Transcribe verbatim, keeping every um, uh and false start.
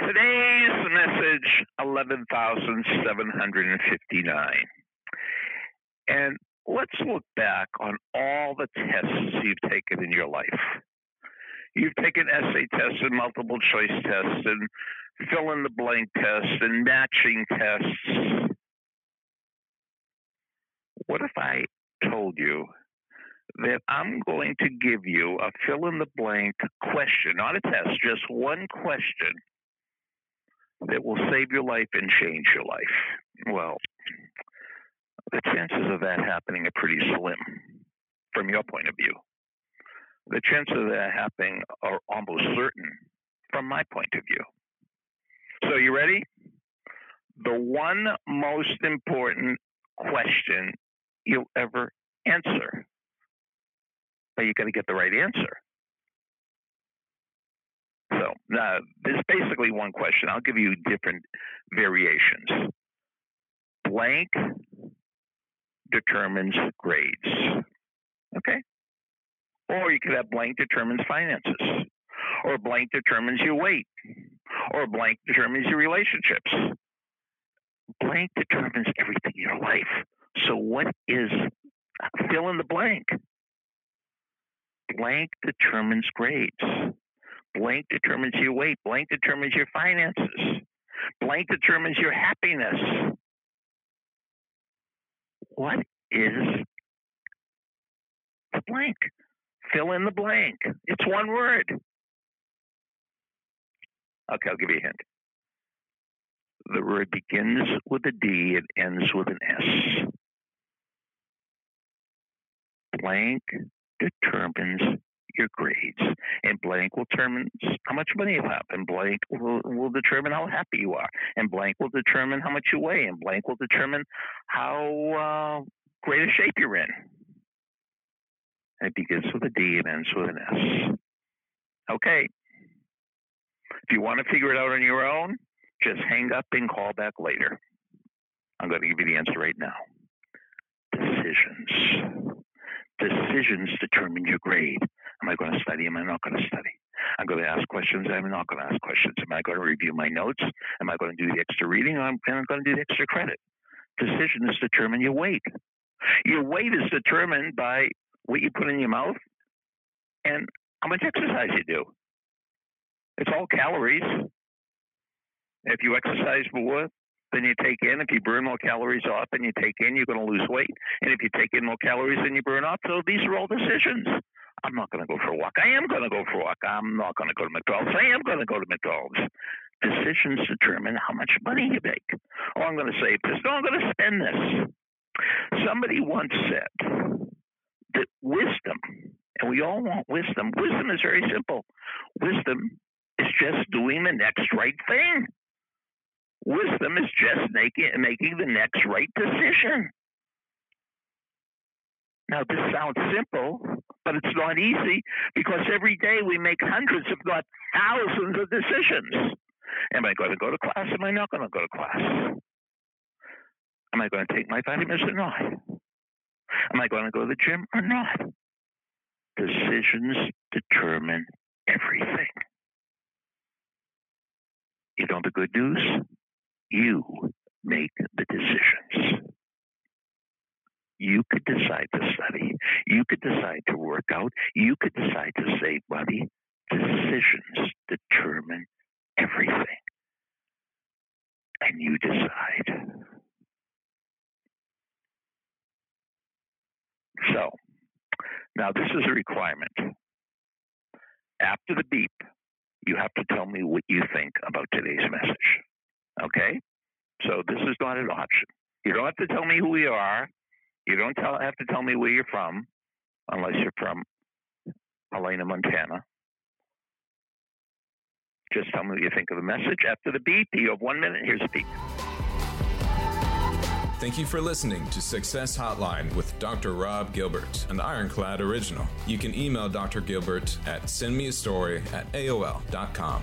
Today's message, eleven thousand seven hundred fifty-nine. And let's look back on all the tests you've taken in your life. You've taken essay tests and multiple choice tests and fill-in-the-blank tests and matching tests. What if I told you that I'm going to give you a fill-in-the-blank question, not a test, just one question that will save your life and change your life? Well, the chances of that happening are pretty slim from your point of view. The chances of that happening are almost certain from my point of view. So you ready? The one most important question you'll ever answer. But you got to get the right answer. So now, there's basically one question. I'll give you different variations. Blank determines grades. Okay? Or you could have blank determines finances. Or blank determines your weight. Or blank determines your relationships. Blank determines everything in your life. So what is fill in the blank? Blank determines grades. Blank determines your weight. Blank determines your finances. Blank determines your happiness. What is the blank? Fill in the blank. It's one word. Okay, I'll give you a hint. The word begins with a D and ends with an S. Blank determines your grades, and blank will determine how much money you have, and blank will, will determine how happy you are, and blank will determine how much you weigh, and blank will determine how uh, great a shape you're in. And it begins with a D and ends with an S. Okay. If you want to figure it out on your own, just hang up and call back later. I'm going to give you the answer right now. Decisions. Decisions determine your grade. Am I going to study? Am I not going to study? I'm going to ask questions. I'm not going to ask questions. Am I going to review my notes? Am I going to do the extra reading? Am I going to do the extra credit? Decisions determine your weight. Your weight is determined by what you put in your mouth and how much exercise you do. It's all calories. If you exercise more than you take in, if you burn more calories off than you take in, you're going to lose weight. And if you take in more calories than you burn off, so these are all decisions. I'm not going to go for a walk. I am going to go for a walk. I'm not going to go to McDonald's. I am going to go to McDonald's. Decisions determine how much money you make. Oh, I'm going to save this. No, I'm going to spend this. Somebody once said that wisdom, and we all want wisdom. Wisdom is very simple. Wisdom is just doing the next right thing. Wisdom is just making, making the next right decision. Now, this sounds simple, but it's not easy because every day we make hundreds, if not thousands, of decisions. Am I going to go to class? Am I not going to go to class? Am I going to take my vitamins or not? Am I going to go to the gym or not? Decisions determine everything. You know the good news? You make the decisions. You could decide to study. You could decide to work out. You could decide to save money. Decisions determine everything. And you decide. So, now this is a requirement. After the beep, you have to tell me what you think about today's message, okay? So this is not an option. You don't have to tell me who you are. You don't tell, have to tell me where you're from, unless you're from Helena, Montana. Just tell me what you think of the message. After the beep, you have one minute. Here's the beep. Thank you for listening to Success Hotline with Doctor Rob Gilbert, an Ironclad original. You can email Doctor Gilbert at send me a story at A O L dot com.